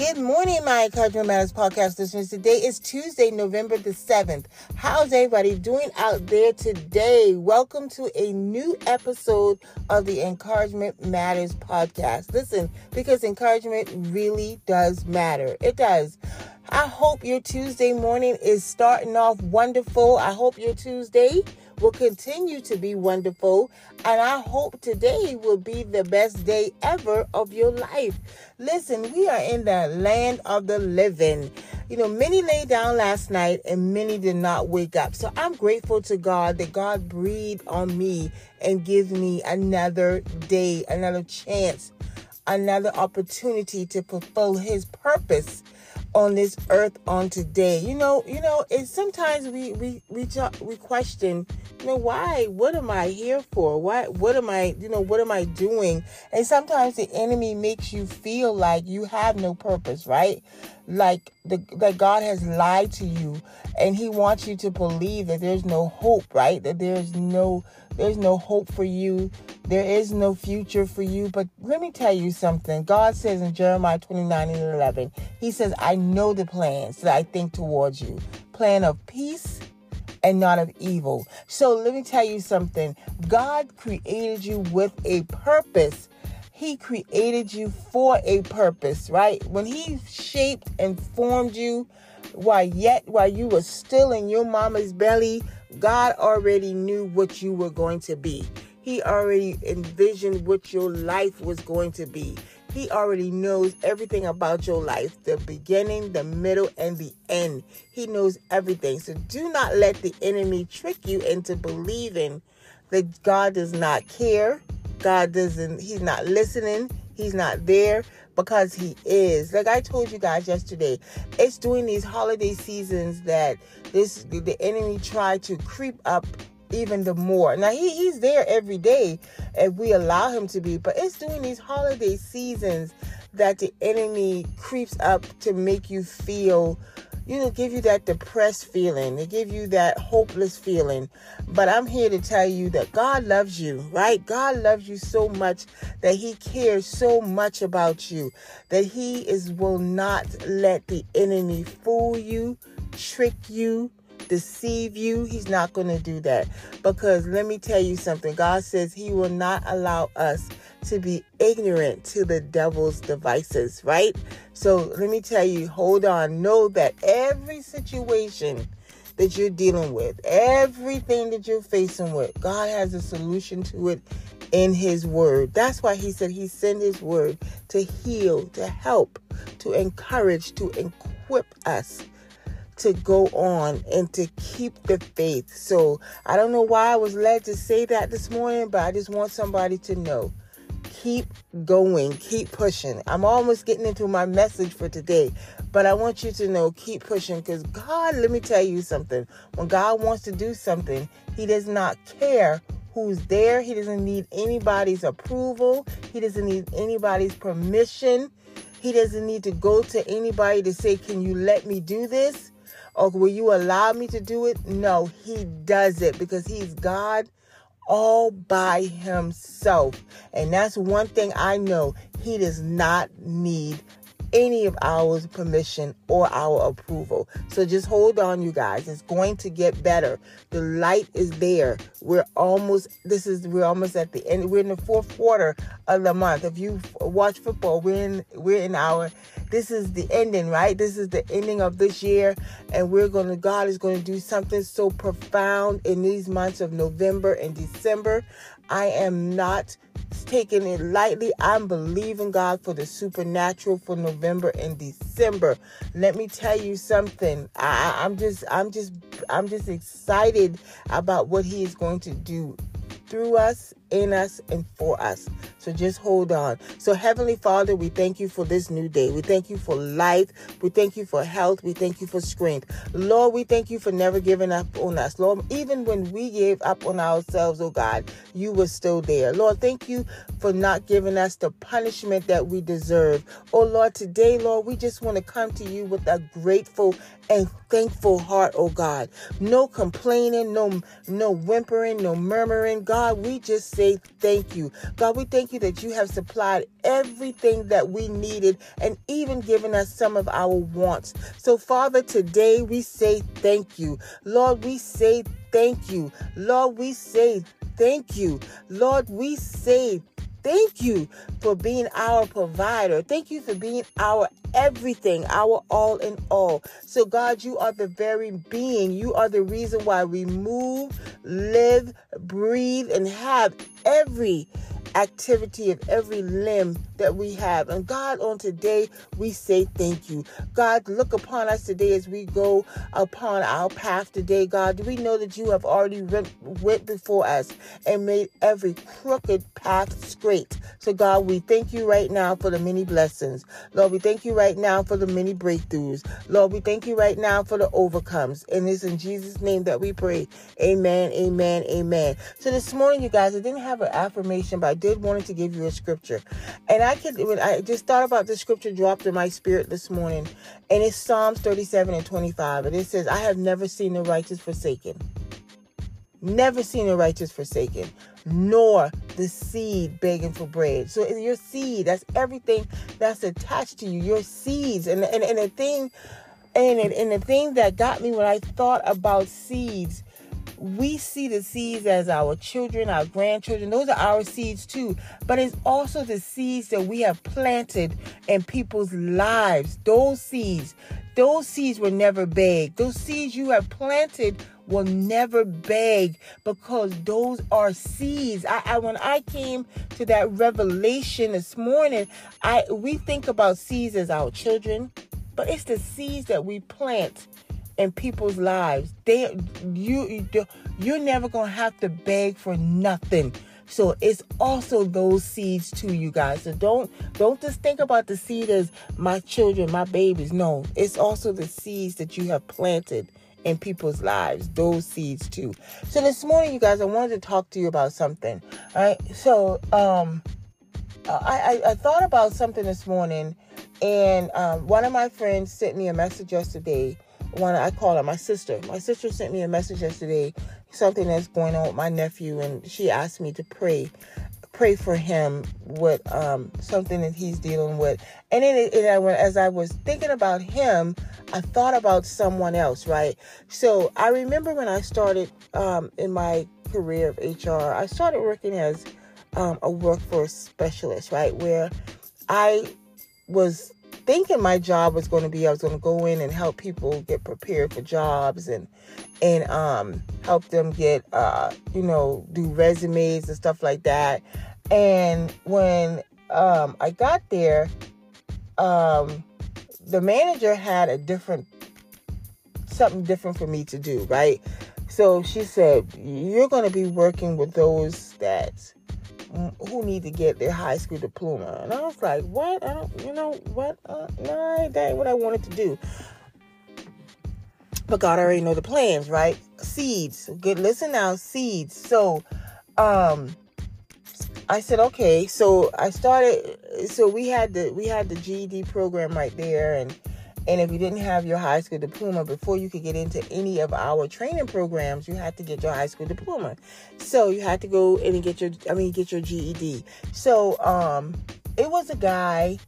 Good morning, my Encouragement Matters podcast listeners. Today is Tuesday, November the 7th. How's everybody doing out there today? Welcome to a new episode of the Encouragement Matters podcast. Listen, because encouragement really does matter. It does. I hope your Tuesday morning is starting off wonderful. I hope your Tuesday will continue to be wonderful. And I hope today will be the best day ever of your life. Listen, we are in the land of the living. You know, many lay down last night and many did not wake up. So I'm grateful to God that God breathed on me and gives me another day, another chance, another opportunity to fulfill his purpose on this earth on today. You know, it's sometimes we question, why? What am I here for? What am I doing? And sometimes the enemy makes you feel like you have no purpose, right? Like that God has lied to you, and he wants you to believe that there's no hope, right? That there's no hope for you. There is no future for you. But let me tell you something. God says in Jeremiah 29:11, he says, I know the plans that I think towards you, plan of peace and not of evil. So let me tell you something. God created you with a purpose. He created you for a purpose, right? When he shaped and formed you while you were still in your mama's belly, God already knew what you were going to be. He already envisioned what your life was going to be. He already knows everything about your life, the beginning, the middle, and the end. He knows everything. So do not let the enemy trick you into believing that God does not care. He's not listening. He's not there, because he is. Like I told you guys yesterday, it's during these holiday seasons that the enemy tried to creep up even the more. Now, he's there every day if we allow him to be, but it's during these holiday seasons that the enemy creeps up to make you feel, give you that depressed feeling. They give you that hopeless feeling. But I'm here to tell you that God loves you, right? God loves you so much that he cares so much about you, that he will not let the enemy fool you, trick you, deceive you. He's not going to do that, because let me tell you something. God says he will not allow us to be ignorant to the devil's devices, right? So let me tell you, hold on. Know that every situation that you're dealing with, everything that you're facing with, God has a solution to it in his word. That's why he said he sent his word to heal, to help, to encourage, to equip us to go on and to keep the faith. So I don't know why I was led to say that this morning, but I just want somebody to know, keep going, keep pushing. I'm almost getting into my message for today, but I want you to know, keep pushing, because God, let me tell you something. When God wants to do something, he does not care who's there. He doesn't need anybody's approval. He doesn't need anybody's permission. He doesn't need to go to anybody to say, can you let me do this? Or will you allow me to do it? No, he does it because he's God all by himself. And that's one thing I know. He does not need any of our permission or our approval. So just hold on, you guys. It's going to get better. The light is there. We're almost at the end. We're in the fourth quarter of the month. If you watch football, this is the ending, right? This is the ending of this year, and God is going to do something so profound in these months of November and December. I am not taking it lightly. I'm believing God for the supernatural for November and December. Let me tell you something. I'm just excited about what he is going to do through us, in us, and for us. So just hold on. So Heavenly Father, we thank you for this new day. We thank you for life. We thank you for health. We thank you for strength. Lord, we thank you for never giving up on us. Lord, even when we gave up on ourselves, oh God, you were still there. Lord, thank you for not giving us the punishment that we deserve. Oh Lord, today, Lord, we just want to come to you with a grateful and thankful heart, oh God. No complaining, no whimpering, no murmuring. God, we just say thank you. God, we thank you that you have supplied everything that we needed and even given us some of our wants. So, Father, today we say thank you. Lord, we say thank you. Lord, we say thank you. Lord, we say thank you for being our provider. Thank you for being our everything, our all in all. So, God, you are the very being. You are the reason why we move, live, breathe, and have every activity of every limb that we have. And God, on today, we say thank you. God, look upon us today as we go upon our path today. God, we know that you have already went before us and made every crooked path straight. So, God, we thank you right now for the many blessings. Lord, we thank you right now for the many breakthroughs. Lord, we thank you right now for the overcomes. And it's in Jesus' name that we pray. Amen, amen, amen. So this morning, you guys, I didn't have an affirmation, but I did want to give you a scripture. And I just thought about the scripture dropped in my spirit this morning. And it's Psalms 37:25. And it says, I have never seen the righteous forsaken. Never seen the righteous forsaken, nor the seed begging for bread. So your seed, that's everything that's attached to you, your seeds. And the thing, and the thing that got me when I thought about seeds, we see the seeds as our children, our grandchildren. Those are our seeds too. But it's also the seeds that we have planted in people's lives. Those seeds were never begged. Those seeds you have planted will never beg, because those are seeds. When I came to that revelation this morning, we think about seeds as our children, but it's the seeds that we plant in people's lives. You're never gonna have to beg for nothing. So it's also those seeds too, you guys. So don't just think about the seed as my children, my babies. No, it's also the seeds that you have planted in people's lives, those seeds too. So this morning, you guys, I wanted to talk to you about something, right? So I thought about something this morning, and one of my friends sent me a message yesterday. I call her my sister. My sister sent me a message yesterday, something that's going on with my nephew, and she asked me to pray for him with something that he's dealing with. And then as I was thinking about him, I thought about someone else, right? So I remember when I started in my career of HR, I started working as a workforce specialist, right? Where I was thinking my job was going to be, I was going to go in and help people get prepared for jobs and help them get, do resumes and stuff like that. And when I got there, the manager had something different for me to do, right? So she said, you're going to be working with those who need to get their high school diploma. And I was like, what? No, that ain't what I wanted to do. But God already know the plans, right? Seeds. Good, listen now, seeds. So, I said, okay. So I started. So we had the GED program right there, and if you didn't have your high school diploma, before you could get into any of our training programs, you had to get your high school diploma. So you had to go in and get your GED. So it was a guy,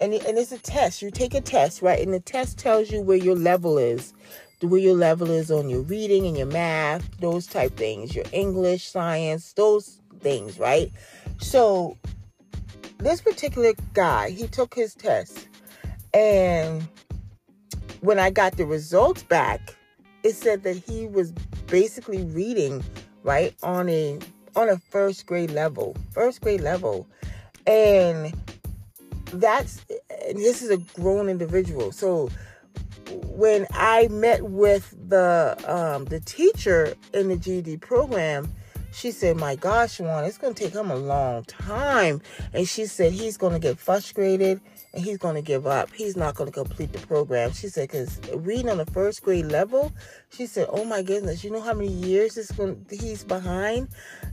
and it's a test. You take a test, right? And the test tells you where your level is. Where your level is on your reading and your math, those type things, your English, science, those things, right? So this particular guy, he took his test, and when I got the results back, it said that he was basically reading, right, on a first grade level, and this is a grown individual. So when I met with the teacher in the GED program, she said, my gosh, Juan, it's going to take him a long time. And she said, he's going to get frustrated and he's going to give up. He's not going to complete the program. She said, because reading on the first grade level, she said, oh my goodness, you know how many years he's behind?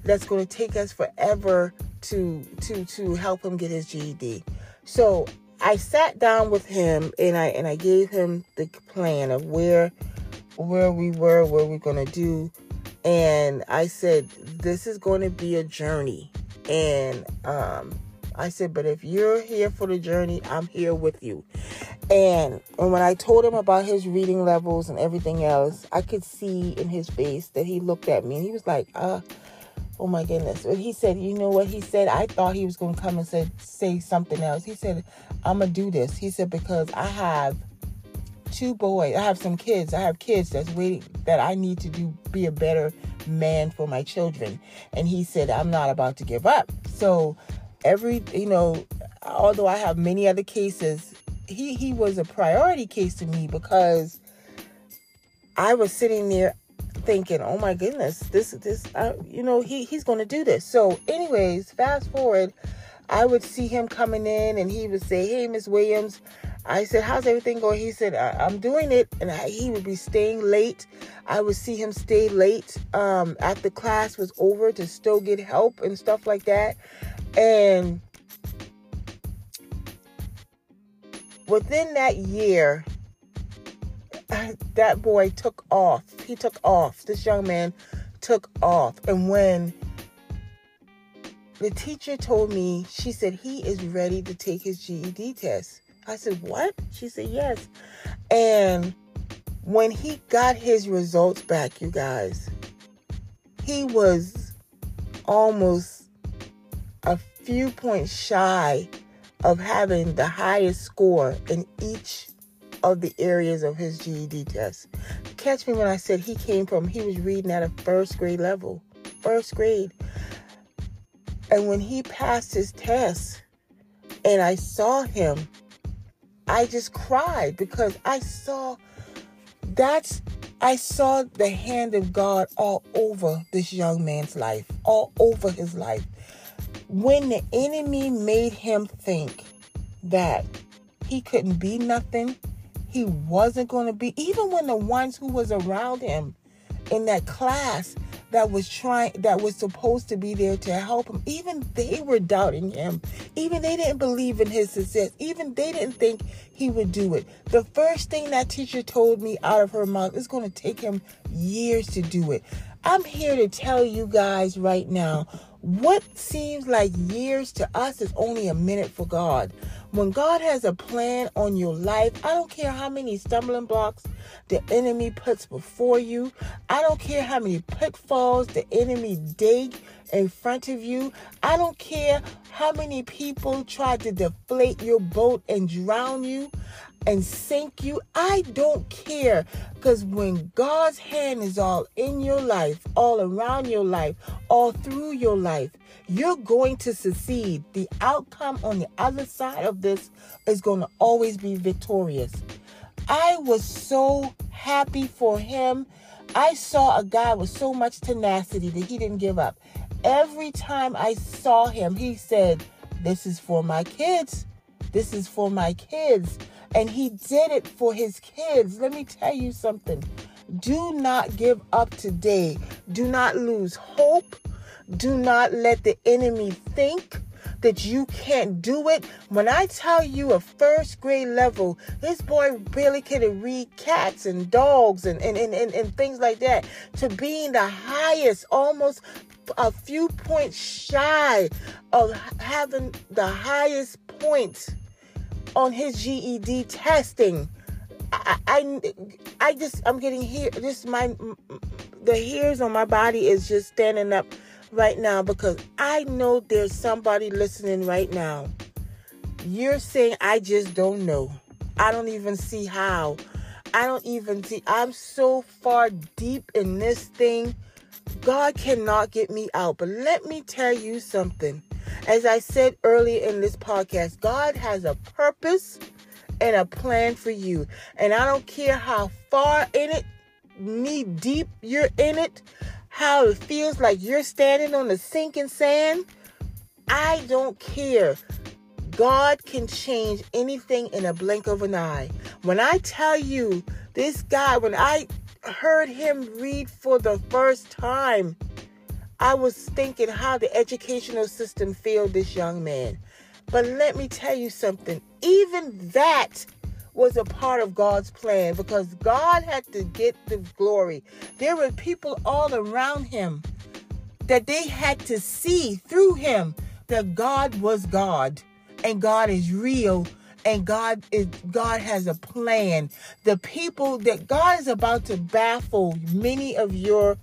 That's going to take us forever to help him get his GED. So I sat down with him and I gave him the plan of where we were, what we're going to do. And I said, this is going to be a journey. And I said, but if you're here for the journey, I'm here with you. And when I told him about his reading levels and everything else, I could see in his face that he looked at me and he was like, oh my goodness. But he said, you know what he said? I thought he was going to come and say something else. He said, I'm going to do this. He said, because I have two boys. I have some kids. I have kids that's waiting, that I need to be a better man for my children. And he said, I'm not about to give up. So although I have many other cases, he was a priority case to me because I was sitting there thinking, oh my goodness, he's going to do this. So anyways, fast forward, I would see him coming in and he would say, hey, Miss Williams. I said, how's everything going? He said, I'm doing it. And he would be staying late. I would see him stay late after class was over to still get help and stuff like that. And within that year, that boy took off. He took off. This young man took off. And when the teacher told me, she said, he is ready to take his GED test. I said, what? She said, yes. And when he got his results back, you guys, he was almost a few points shy of having the highest score in each of the areas of his GED test. Catch me when I said he was reading at a first grade level, And when he passed his test and I saw him, I just cried because I saw the hand of God all over this young man's life, all over his life. When the enemy made him think that he couldn't be nothing, he wasn't going to be, even when the ones who was around him in that class that was supposed to be there to help him, even they were doubting him. Even they didn't believe in his success. Even they didn't think he would do it. The first thing that teacher told me out of her mouth, it's going to take him years to do it. I'm here to tell you guys right now, what seems like years to us is only a minute for God. When God has a plan on your life, I don't care how many stumbling blocks the enemy puts before you. I don't care how many pitfalls the enemy dig in front of you. I don't care how many people try to deflate your boat and drown you and sink you. I don't care, because when God's hand is all in your life, all around your life, all through your life, you're going to succeed. The outcome on the other side of this is going to always be victorious. I was so happy for him. I saw a guy with so much tenacity that he didn't give up. Every time I saw him, he said, this is for my kids. This is for my kids. And he did it for his kids. Let me tell you something. Do not give up today. Do not lose hope. Do not let the enemy think that you can't do it. When I tell you a first grade level, this boy barely could read cats and dogs and things like that, to being the highest, almost a few points shy of having the highest point on his GED testing. I'm getting here. The hairs on my body is just standing up right now, because I know there's somebody listening right now. You're saying, I just don't know. I don't even see how. I'm so far deep in this thing. God cannot get me out. But let me tell you something. As I said earlier in this podcast, God has a purpose and a plan for you. And I don't care how far in it, knee deep you're in it, how it feels like you're standing on the sinking sand. I don't care. God can change anything in a blink of an eye. When I tell you this guy, when I heard him read for the first time, I was thinking how the educational system failed this young man. But let me tell you something. Even that was a part of God's plan, because God had to get the glory. There were people all around him that they had to see through him that God was God, and God is real, and God has a plan. The people that God is about to baffle, many of your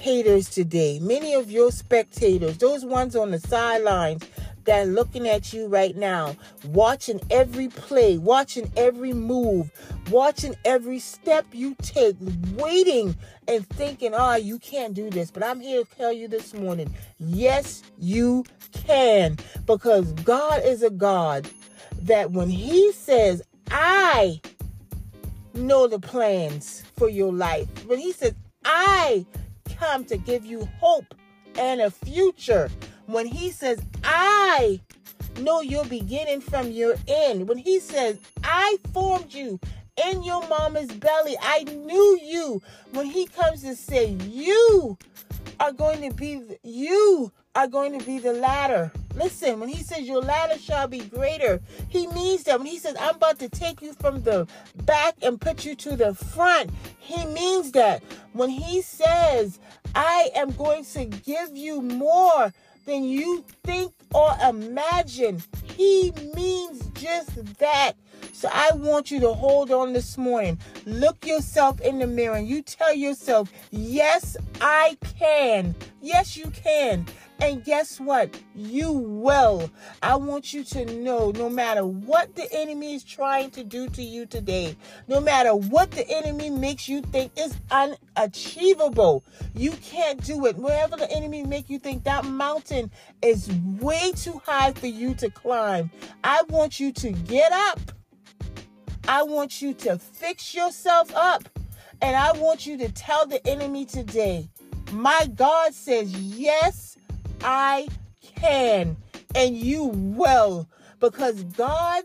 haters today, many of your spectators, those ones on the sidelines that are looking at you right now, watching every play, watching every move, watching every step you take, waiting and thinking, oh, you can't do this. But I'm here to tell you this morning, yes, you can, because God is a God that when he says, I know the plans for your life, when he says, I come to give you hope and a future, when he says, I know your beginning from your end, when he says, I formed you in your mama's belly, I knew you, when he comes to say, you are going to be the ladder. Listen, when he says your ladder shall be greater, he means that. When he says, I'm about to take you from the back and put you to the front, he means that. When he says, I am going to give you more than you think or imagine, he means just that. So I want you to hold on this morning. Look yourself in the mirror and you tell yourself, yes, I can. Yes, you can. And guess what? You will. I want you to know, no matter what the enemy is trying to do to you today, no matter what the enemy makes you think is unachievable, you can't do it. Wherever the enemy makes you think that mountain is way too high for you to climb, I want you to get up. I want you to fix yourself up. And I want you to tell the enemy today, my God says, yes, I can, and you will, because God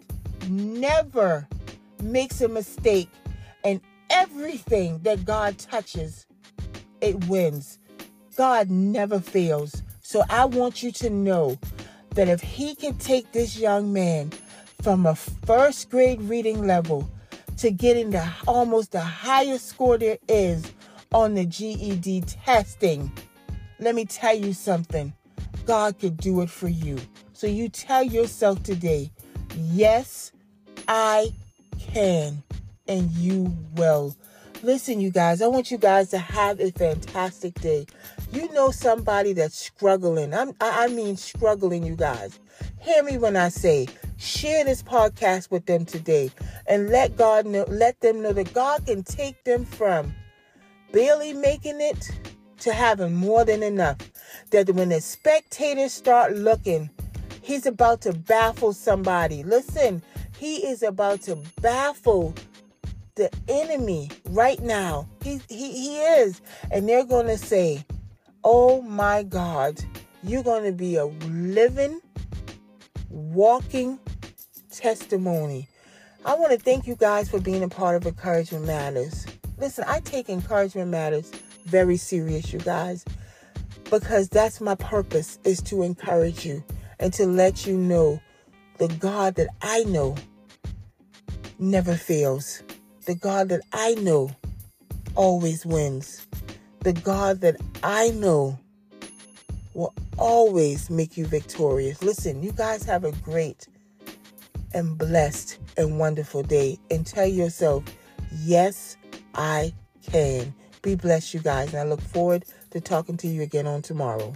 never makes a mistake, and everything that God touches, it wins. God never fails. So I want you to know that if he can take this young man from a first grade reading level to getting to almost the highest score there is on the GED testing, let me tell you something. God could do it for you. So you tell yourself today, yes, I can, and you will. Listen, you guys, I want you guys to have a fantastic day. You know somebody that's struggling. I mean struggling, you guys. Hear me when I say, share this podcast with them today and let them know that God can take them from barely making it to having more than enough. That when the spectators start looking, he's about to baffle somebody. Listen, he is about to baffle the enemy right now. He is. And they're going to say, oh my God, you're going to be a living, walking testimony. I want to thank you guys for being a part of Encouragement Matters. Listen, I take Encouragement Matters very serious, you guys, because that's my purpose, is to encourage you and to let you know the God that I know never fails. The God that I know always wins. The God that I know will always make you victorious. Listen, you guys have a great and blessed and wonderful day. And tell yourself, yes, I can. Be blessed, you guys. And I look forward to talking to you again on tomorrow.